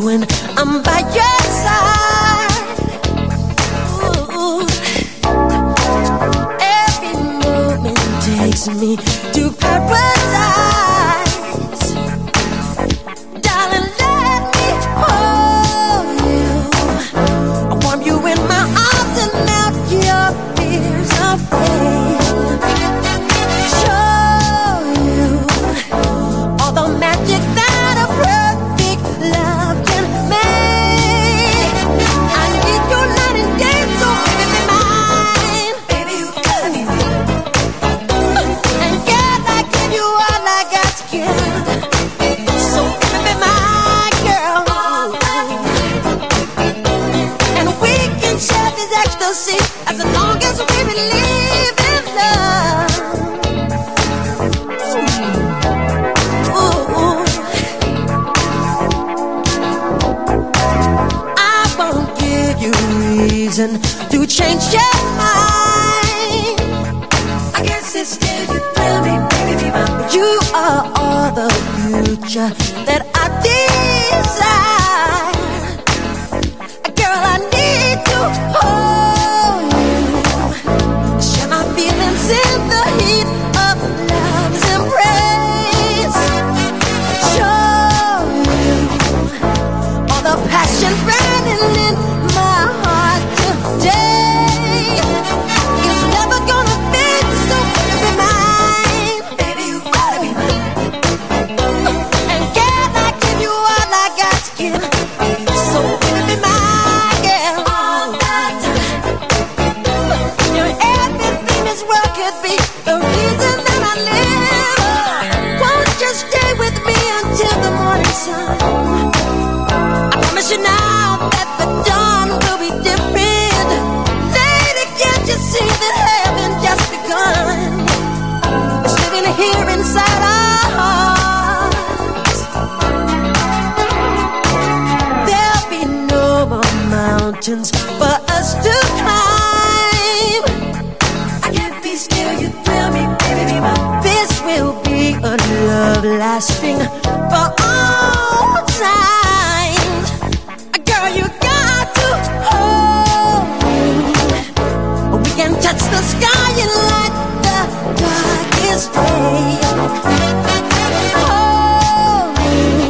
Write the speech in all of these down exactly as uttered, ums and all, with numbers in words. When I'm by your side, ooh, every moment takes me to paradise. Darling, let me hold you. I warm you in my arms and melt your fears away. Show you all the magic that I've heard. As long as we believe in love, ooh. I won't give you reason to change your mind. I guess it's still you thrill me, baby, be mine. You are all the future that I desire. Girl, I need to hold. In the heat of love's embrace, show you all the passion burning in my heart today. It's never gonna fade, so baby, be mine. Baby, you gotta be mine. And can I give you all I got to give? So baby, be mine, girl. All the time. You're everything this world. Could be the reason that I live. Won't you stay with me until the morning sun? I promise you now that the dawn will be different. Lady, can't you see that heaven just begun? It's living here inside our hearts. There'll be no more mountains for us to climb. This will be a love lasting for all time. Girl, you got to hold me. We can touch the sky and light the darkest day. Hold me.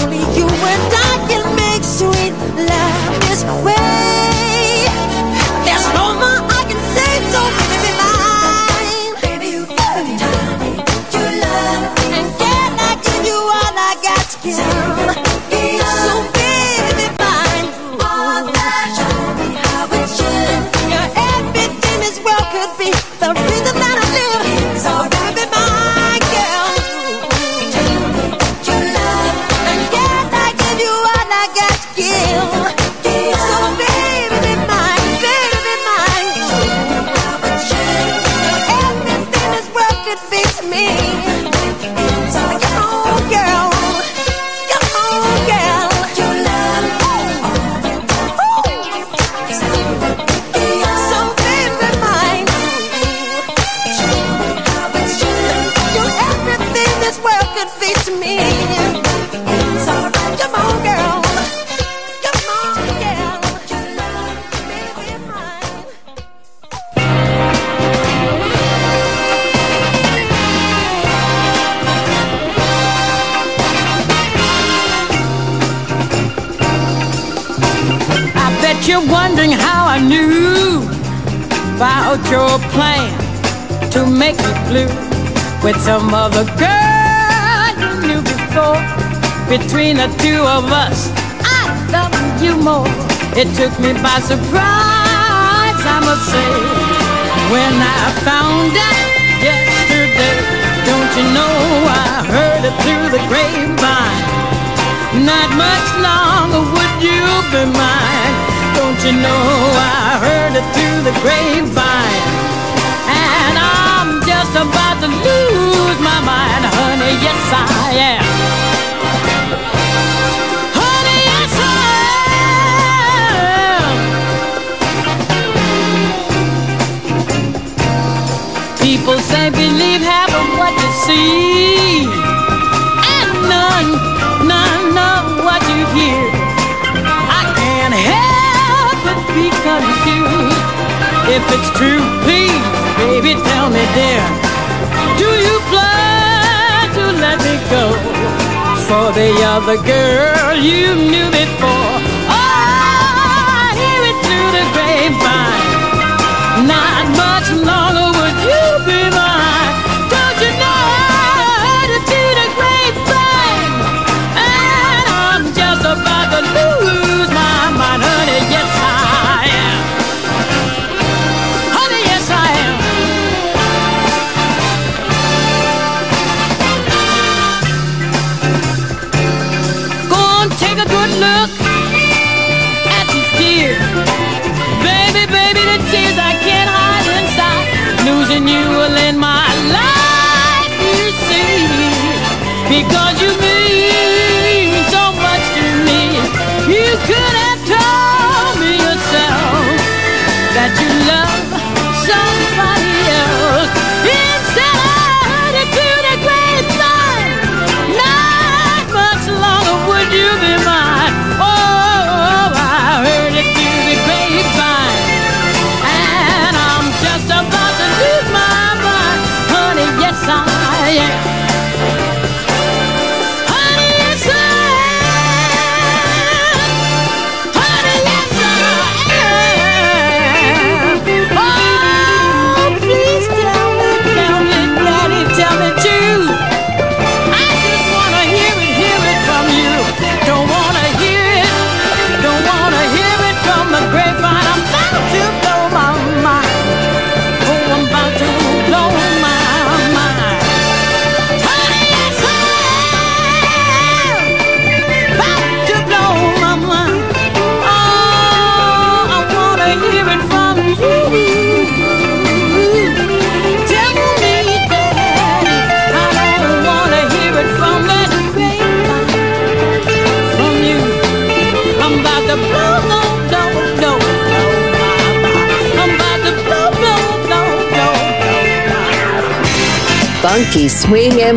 Only you and I can make sweet love this way. There's no more I can say, so baby, be mine. Yeah. So baby, be mine. All that show me how it should. Your everything this world could be. The reason that I live. So baby, be mine, girl. you're wondering how I knew about your plan to make me blue with some other girl you knew before. Between the two of us, I loved you more. It took me by surprise, I must say, when I found out yesterday. Don't you know I heard it through the grapevine? Not much longer would you be mine. Don't you know I heard it through the grapevine? And I'm just about to lose my mind, honey, yes I am. Honey, yes I am. People say believe half of what you see, and none, none of what you hear. I can't help but be confused. If it's true, please, baby, tell me, dear, do you plan to let me go for the other girl you knew before? Oh, I hear it through the grapevine. Not much longer would you be mine. Don't you know it through the grapevine? And I'm just about to lose my mind, honey, yes I am. Honey, yes I am. Go on, take a good look at these tears. Baby, baby, the tears I can't hide inside. Losing you will end my life, you see, because you mean so much to me. You could have told me yourself that you love somebody else. Instead I heard it through the grapevine. Not much longer would you be mine. Oh, I heard it through the grapevine. And I'm just about to lose my mind. Honey, yes I am. Honey, yes I am. Honey, yes I am. Oh, please tell me, tell me, daddy, tell me too. I just wanna hear it, hear it from you. Don't wanna hear it, don't wanna hear it from the grapevine. I'm about to blow my mind. Oh, I'm about to blow my mind. Honey, yes I am. About to blow my mind. Oh, I wanna hear it from you. Tell me, daddy, I don't wanna hear it from that grapevine, from you. I'm about to blow, blow, blow, blow, blow my mind. I'm about to blow, blow, blow, blow, blow my mind. Funky swing and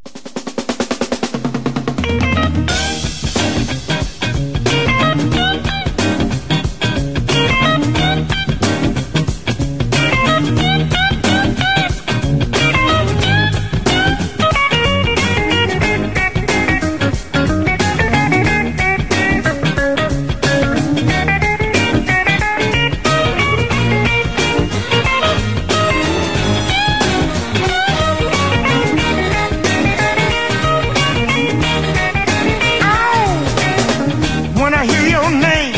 When I hear your name,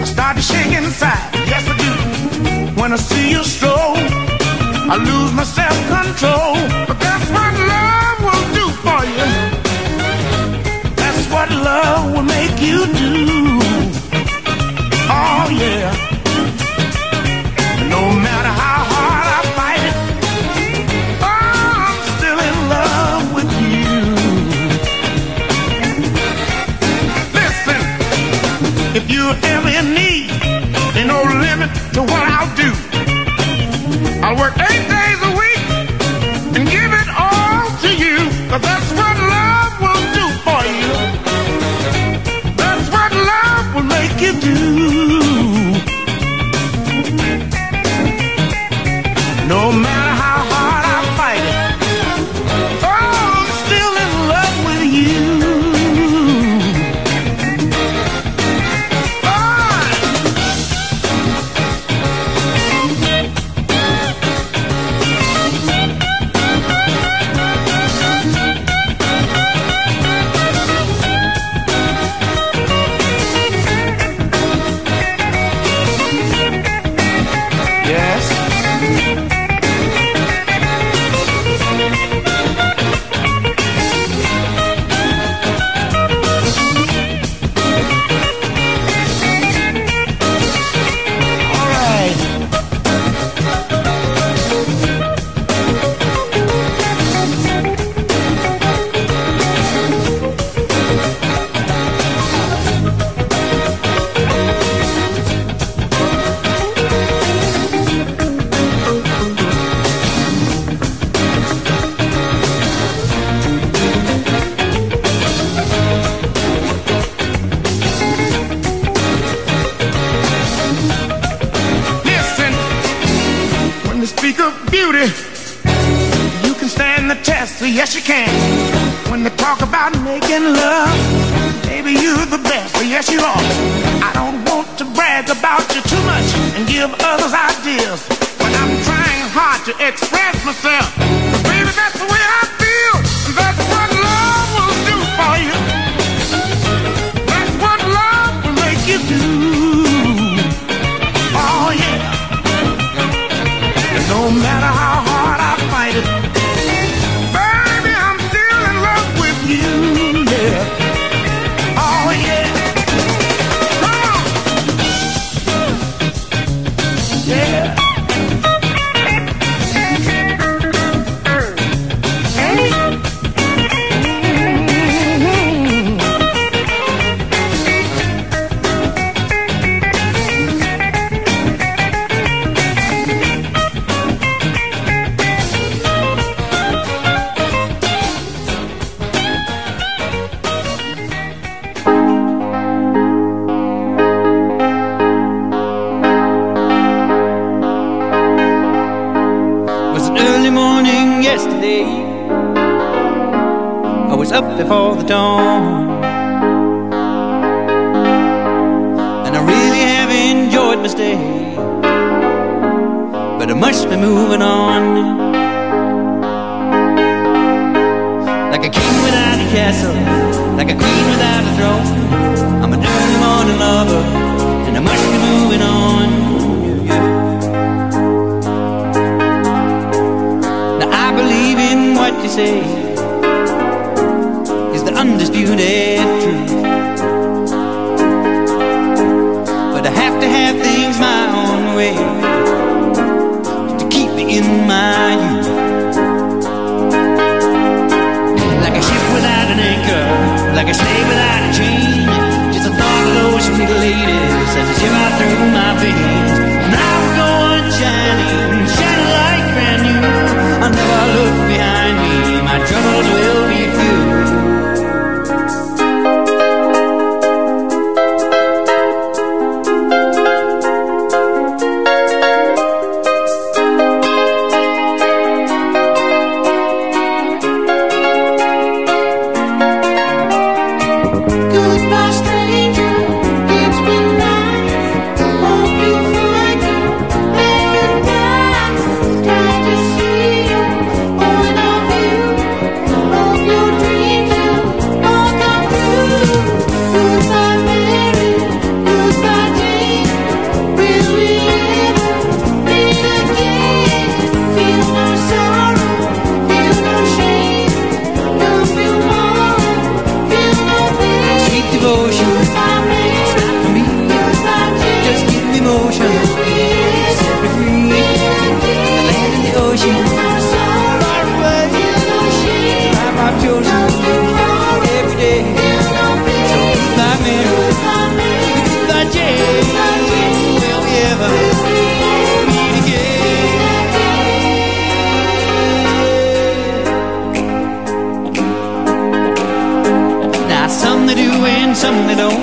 I start to shake inside. Yes, I do. When I see you stroll, I lose my self-control. But that's what love will do for you. That's what love will make you do. Oh, yeah. No matter how hard I fight it, oh, I'm still in love with you. Listen, if you're ever in need, there's no limit to what I'll do. I'll work eight days a week and give it all to you. But that's what love will do for you. That's what love will make you do. No matter baby, yes you can. When they talk about making love, baby, you're the best, but yes you are. I don't want to brag about you too much and give others ideas, but I'm trying hard to express myself. But baby, that's the way I feel, and that's what love will do for you. That's what love will make you do. Oh yeah. And no matter how hard I fight it, baby, I'm still in love with you. Yeah. Oh yeah. Come on. Yeah. Before the dawn, and I really have enjoyed my stay, but I must be moving on. Like a king without a castle, like a queen without a throne, I'm a dirty morning lover, and I must be moving on. Yeah. Now I believe in what you say, undisputed truth, but I have to have things my own way to keep me in my youth. Like a ship without an anchor, like a slave without a chain, just the thought of those sweet ladies as they shiver out through my veins. And I will go on shining, shining like brand new. I'll never look behind me, my troubles will be few. Oh,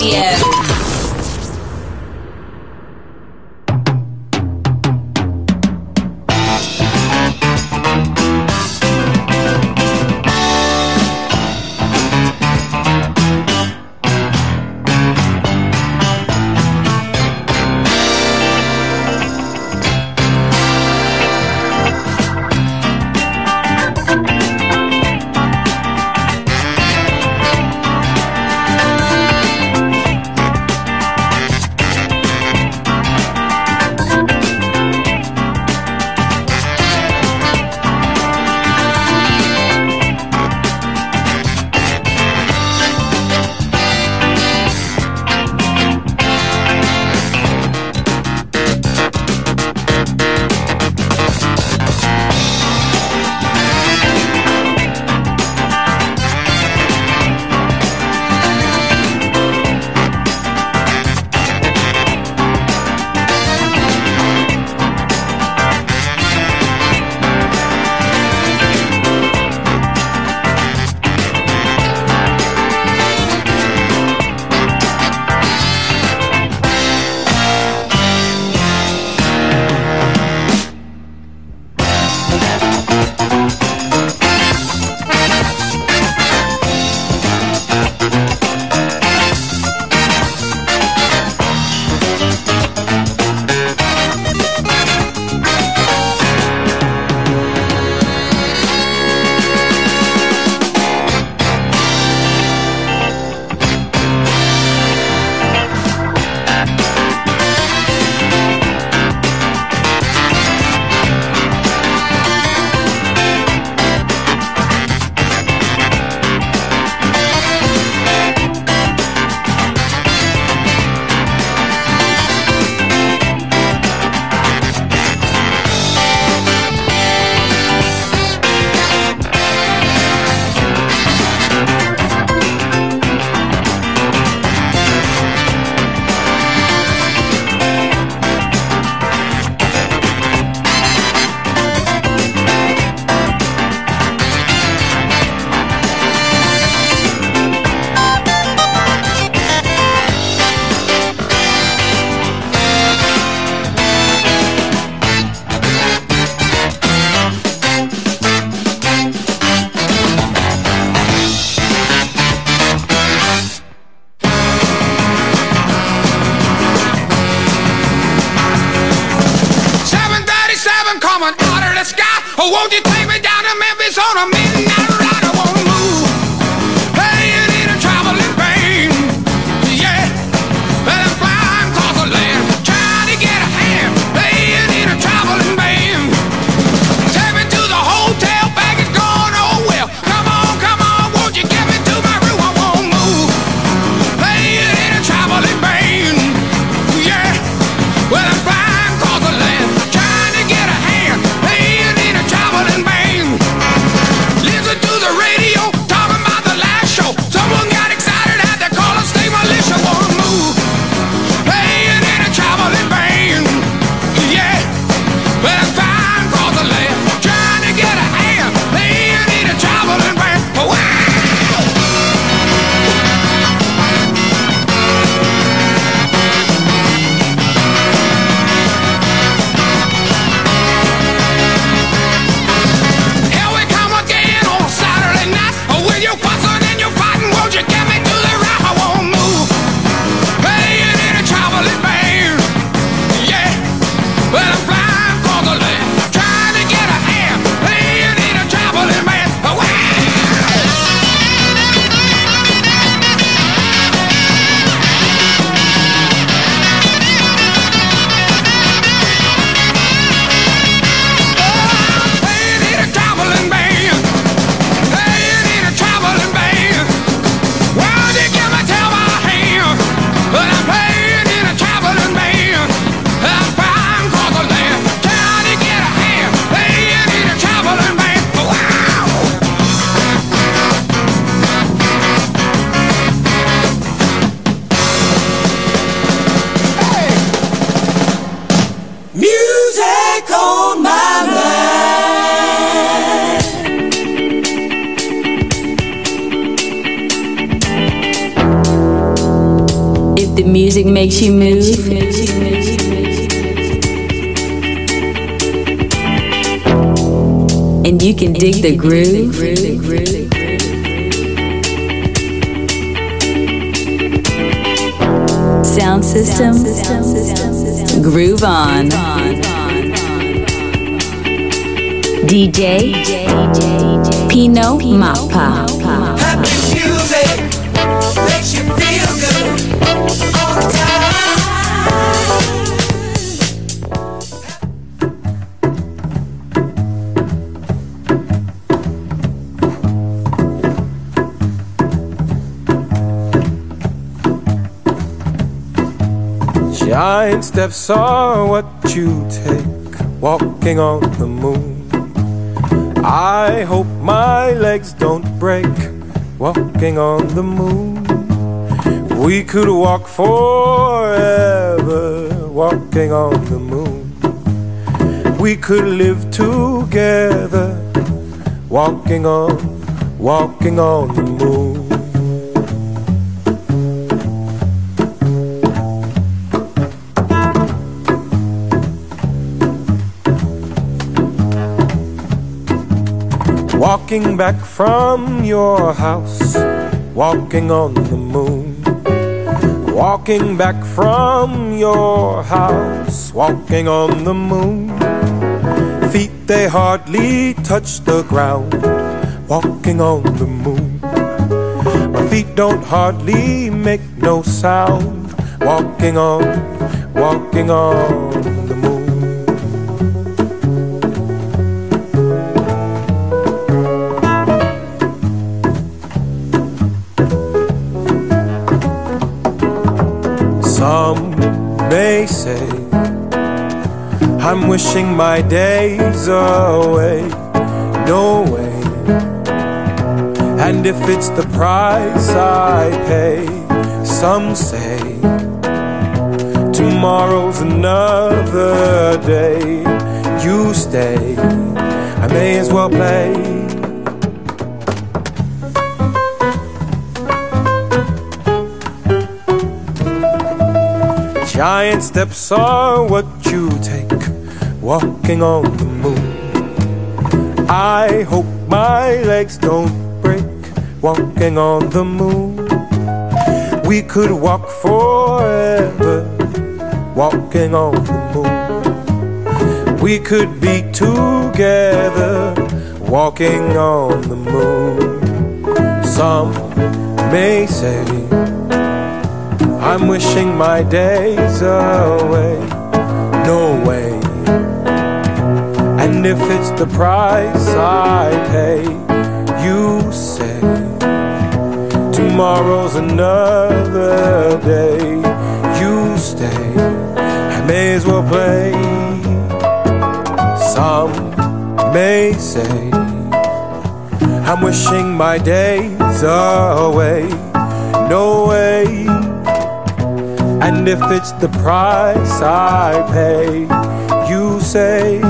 Radio. if the music makes you move. And you can dig the groove. Sound system, groove on. D J Pino Mappa. Happy music makes you feel good all the time. Giant steps are what you take, walking on the moon. I hope my legs don't break walking on the moon. We could walk forever walking on the moon. We could live together walking on, walking on the moon. Walking back from your house, walking on the moon. Walking back from your house, walking on the moon. Feet they hardly touch the ground, walking on the moon. My feet don't hardly make no sound, walking on, walking on. They say I'm wishing my days away, no way. And if it's the price I pay, some say tomorrow's another day. You stay, I may as well play. Giant steps are what you take, walking on the moon. I hope my legs don't break, walking on the moon. We could walk forever, walking on the moon. We could be together, walking on the moon. Some may say I'm wishing my days away, no way. And if it's the price I pay, you say tomorrow's another day. You stay, I may as well play. Some may say I'm wishing my days away, no way. And if it's the price I pay, you say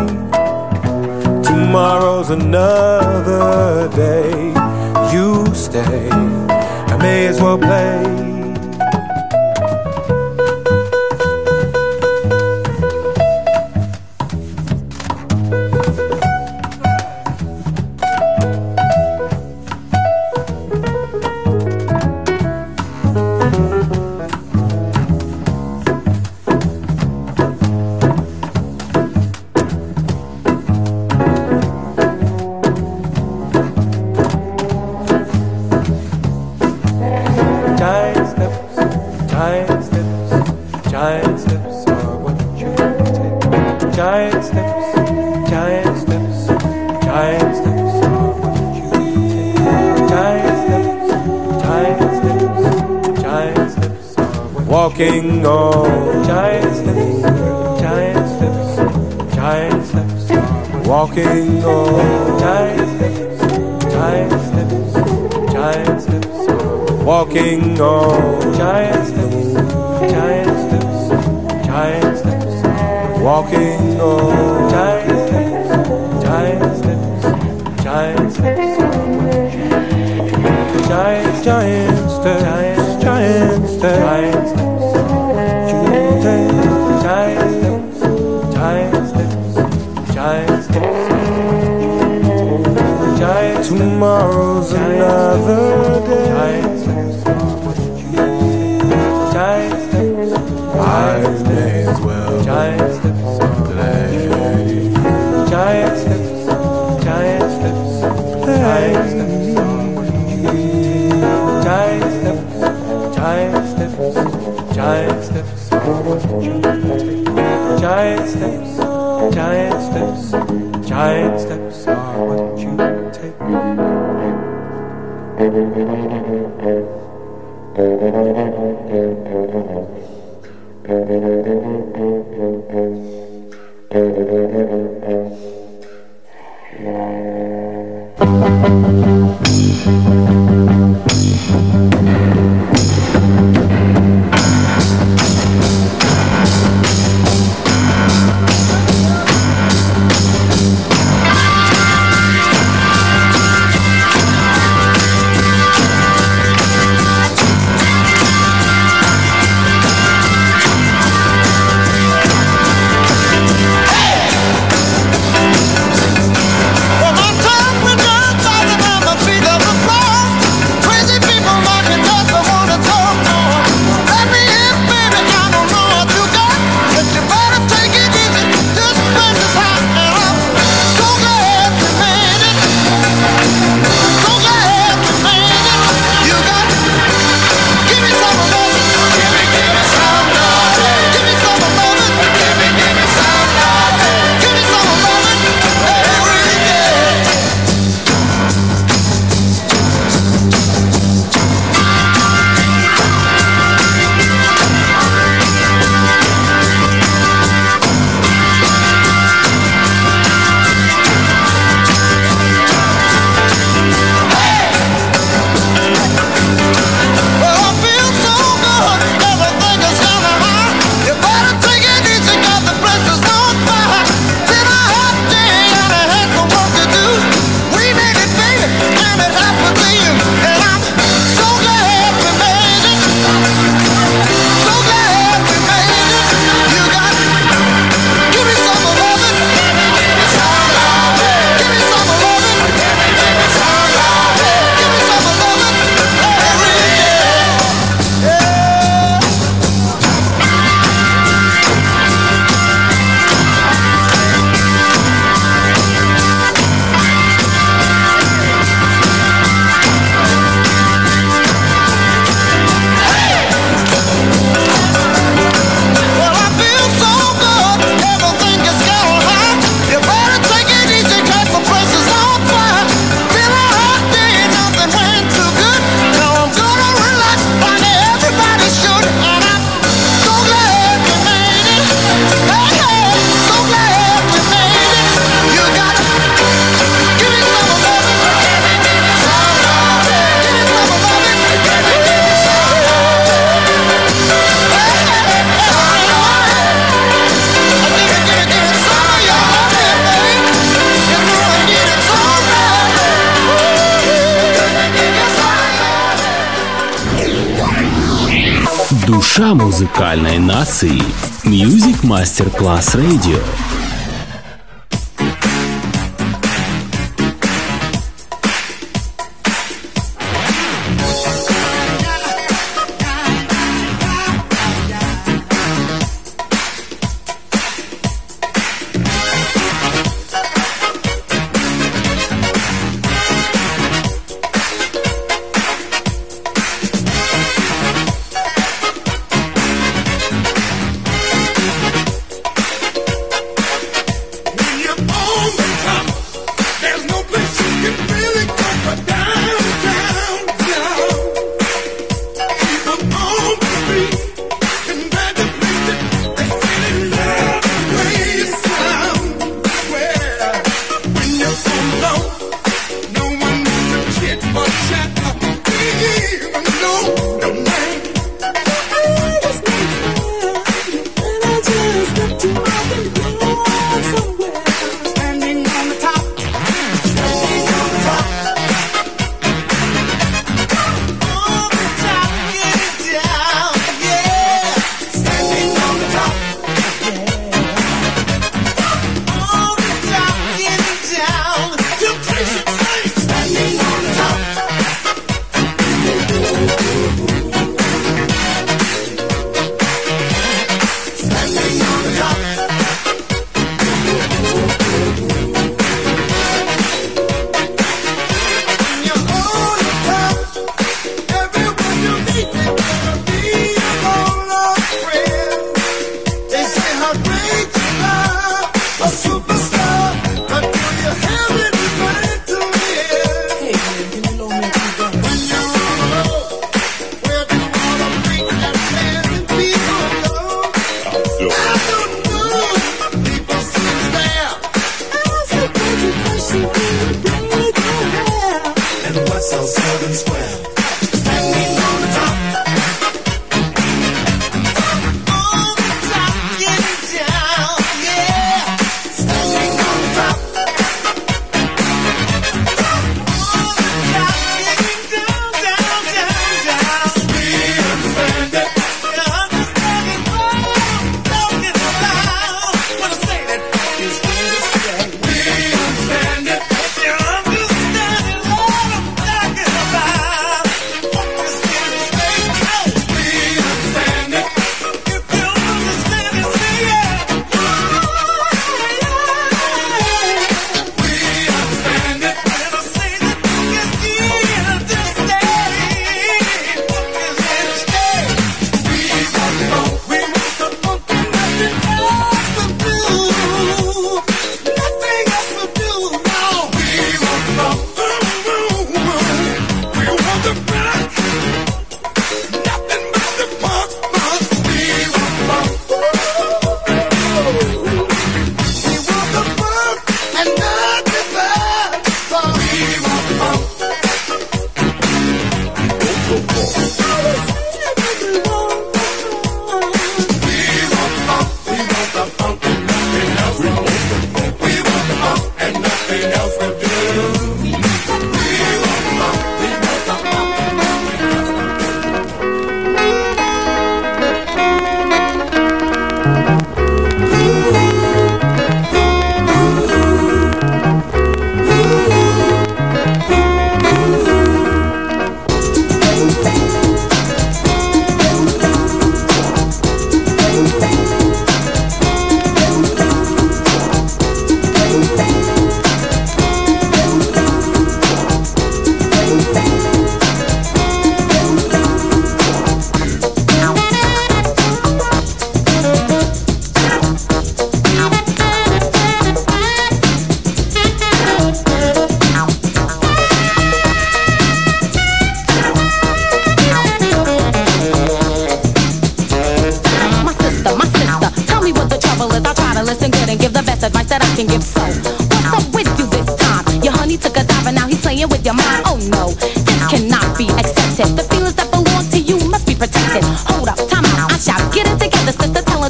tomorrow's another day. You stay, I may as well play. Walking on giant steps, giant steps, giant steps. Walking on giant steps, giant steps, giant steps. Walking on giant steps, giant steps, giant steps. Walking on giant steps, giant steps, giant steps. Giant, giant steps, giant steps, giant steps. Tomorrow's another day. I may as well play. Giant steps, giant steps, giant steps, giant steps, giant steps, giant steps, giant steps, giant steps, giant steps are what you Душа музыкальной нации. Music Masterclass Radio.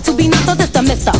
tu binato de esta mesa.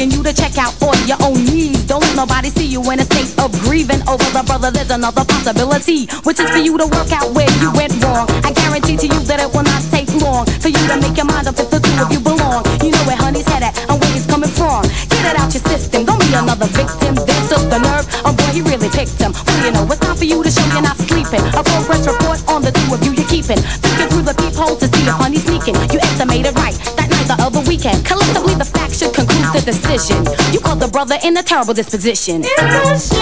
You to check out on your own knees. Don't let nobody see you in a state of grieving over a brother. There's another possibility, which is for you to work out where you went wrong. I guarantee to you that it will not take long for you to make your mind up if the two of you belong. You know where honey's headed and where he's coming from. Get it out your system, don't be another victim. This took the nerve, oh boy, he really picked him. Well, you know, it's time for you to show you're not sleeping. A progress report on the two of you you're keeping. Peeking through the peephole to see if honey's sneaking. You estimated right, that night the other weekend. Collectively the facts should conclude the decision. You caught the brother in a terrible disposition. It's a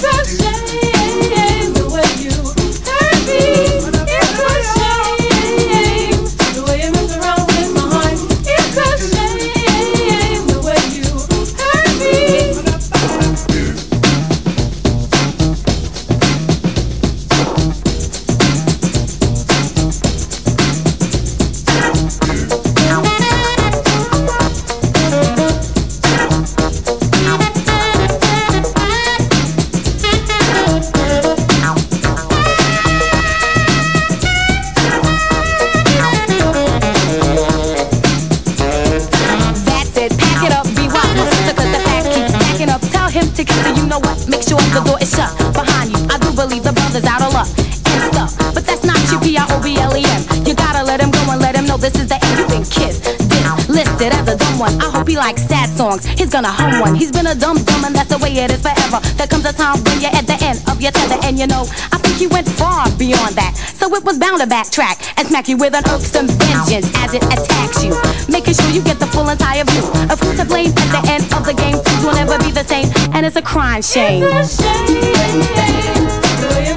shame. Like sad songs, he's gonna hum one. He's been a dumb dumb and that's the way it is forever. There comes a time when you're at the end of your tether, and you know, I think he went far beyond that. So it was bound to backtrack and smack you with an irksome vengeance as it attacks you, making sure you get the full entire view of who's to blame at the end of the game. Things will never be the same, and it's a crying shame. It's a shame. It's a shame.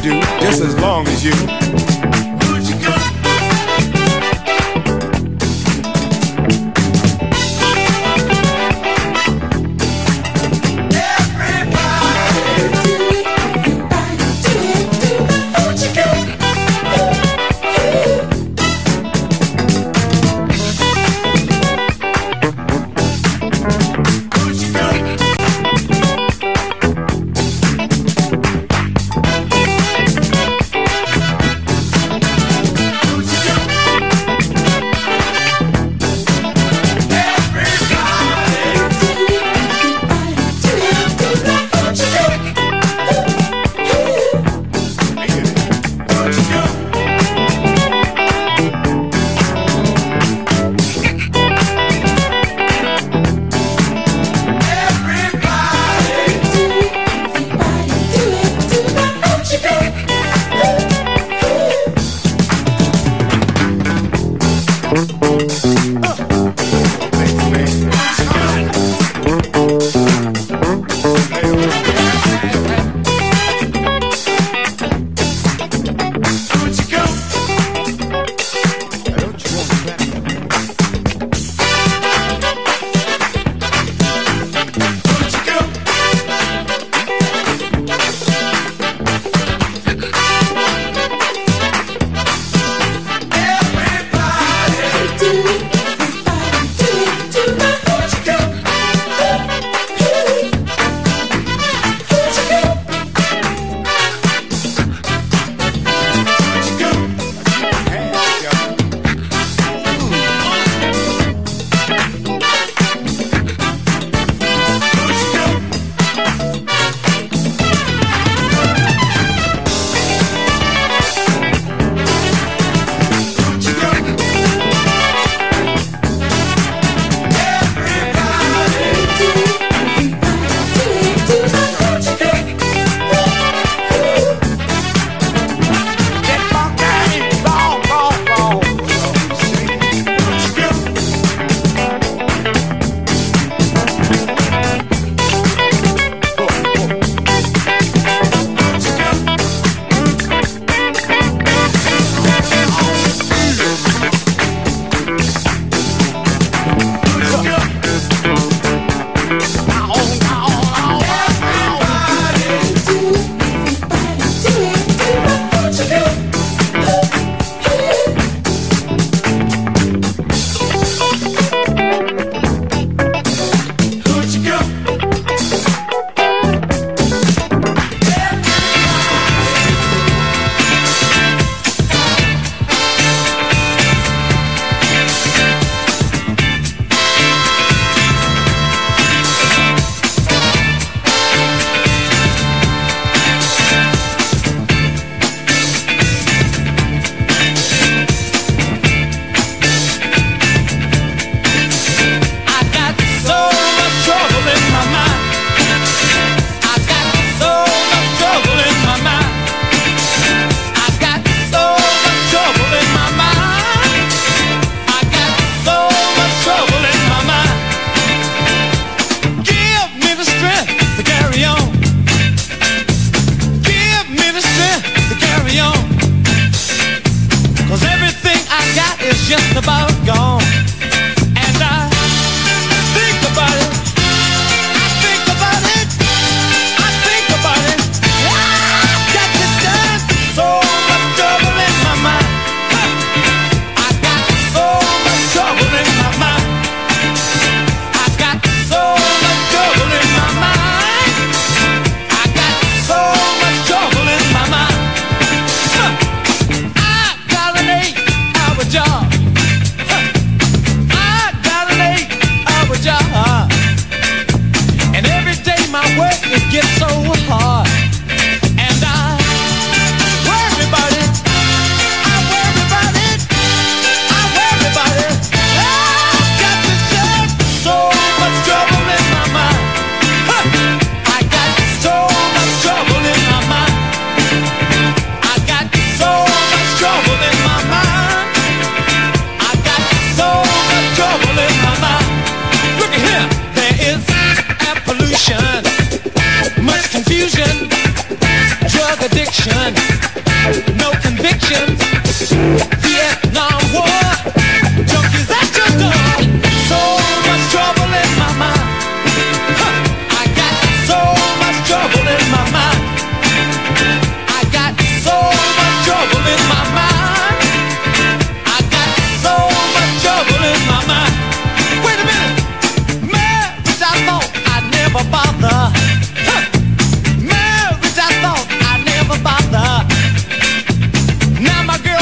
Do just as long as you. What you got?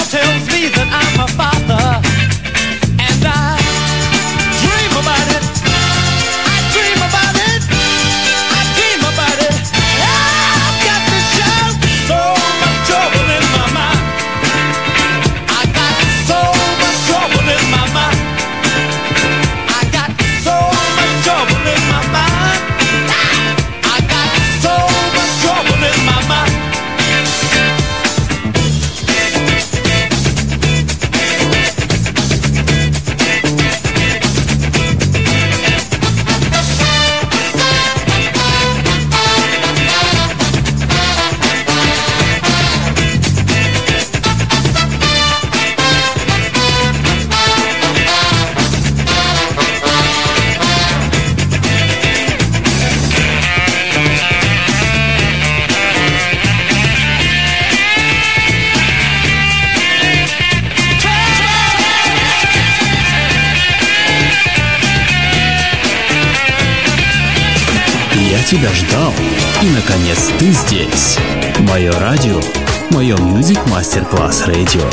Tells me тебя ждал. И, наконец, ты здесь. Мое радио, мое Music Masterclass Radio.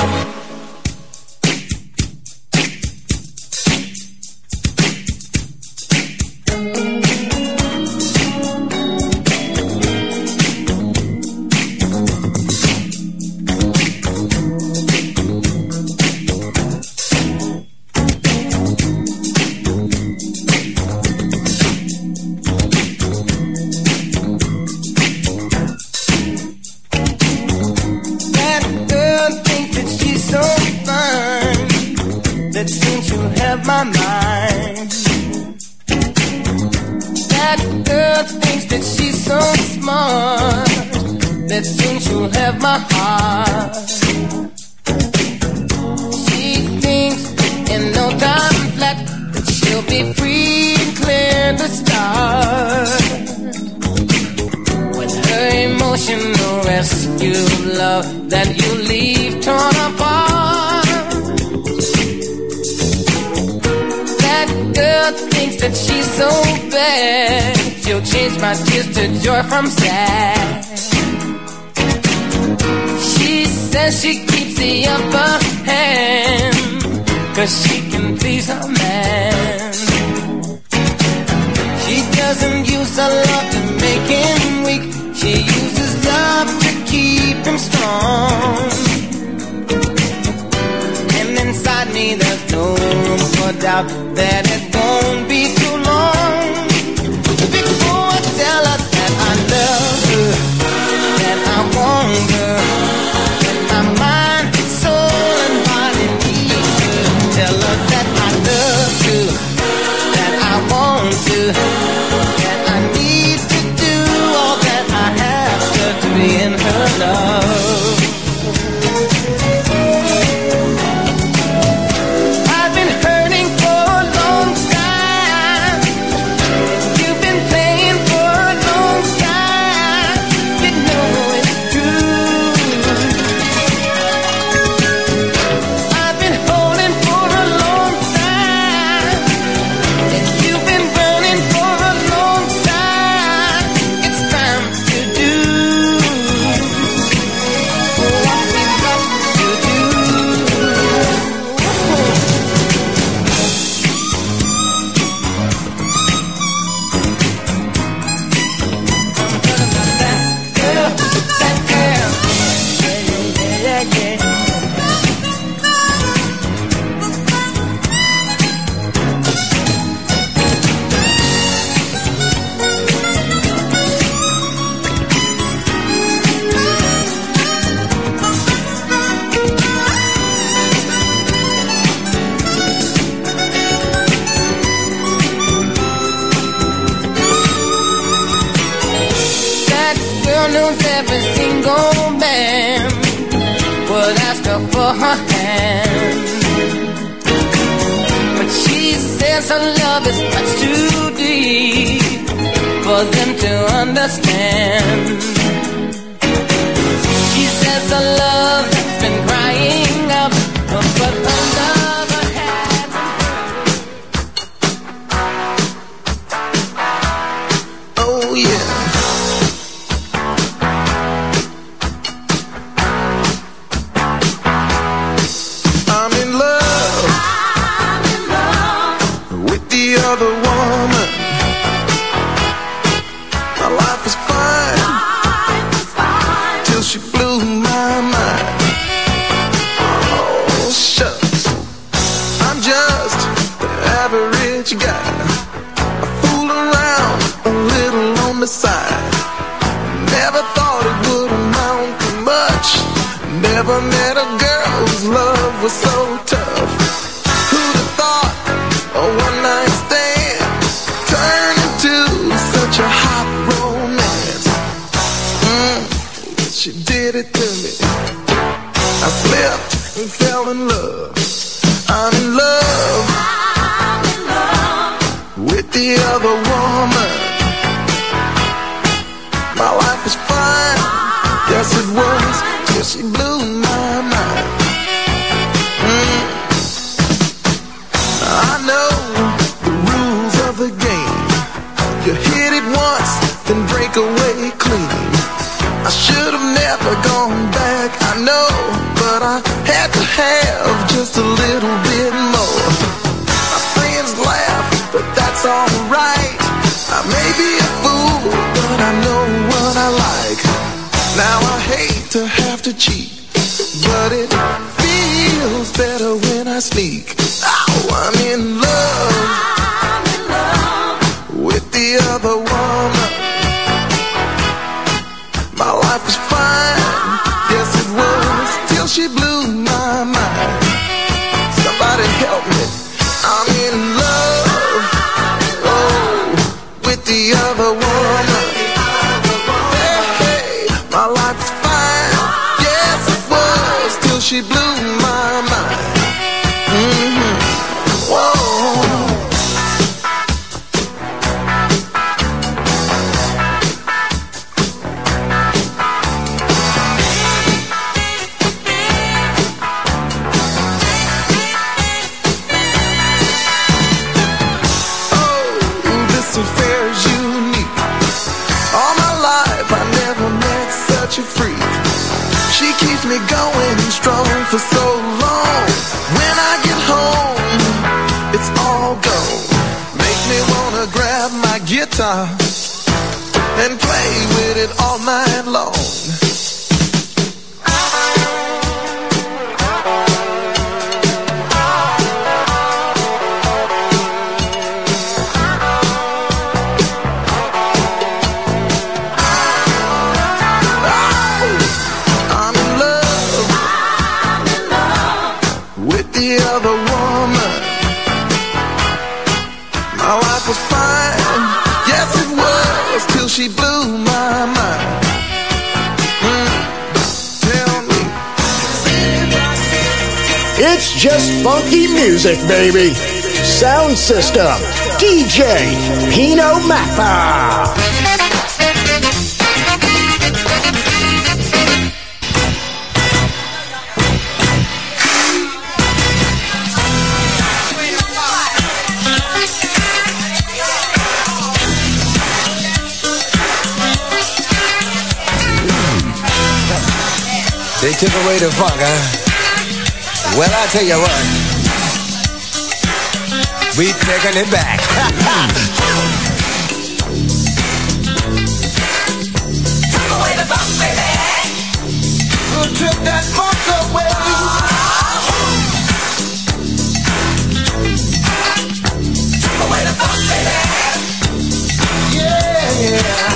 know, but I had to have just a little bit more. My friends laugh, but that's alright. I may be a fool, but I know what I like. Now I hate to have to cheat, but it feels better when I sneak. Oh, I'm in love, I'm in love with the other woman. My life was fine, yes it was, till she blew my mind. Somebody help me, I'm in love, oh, with the other woman. Hey, hey, my life was fine, yes it was, till she blew my mind. Mm-hmm. Whoa. Me going strong for so long. When I get home, it's all gone. Make me wanna grab my guitar and play with it all night long. She blew my mind. Tell me. It's just funky music, baby. Sound System, D J Pino Mappa. They took away the funk, huh? Well, I tell you what, we taking it back. Took away the funk, baby. Who took that funk away? Took away the funk, baby. Yeah.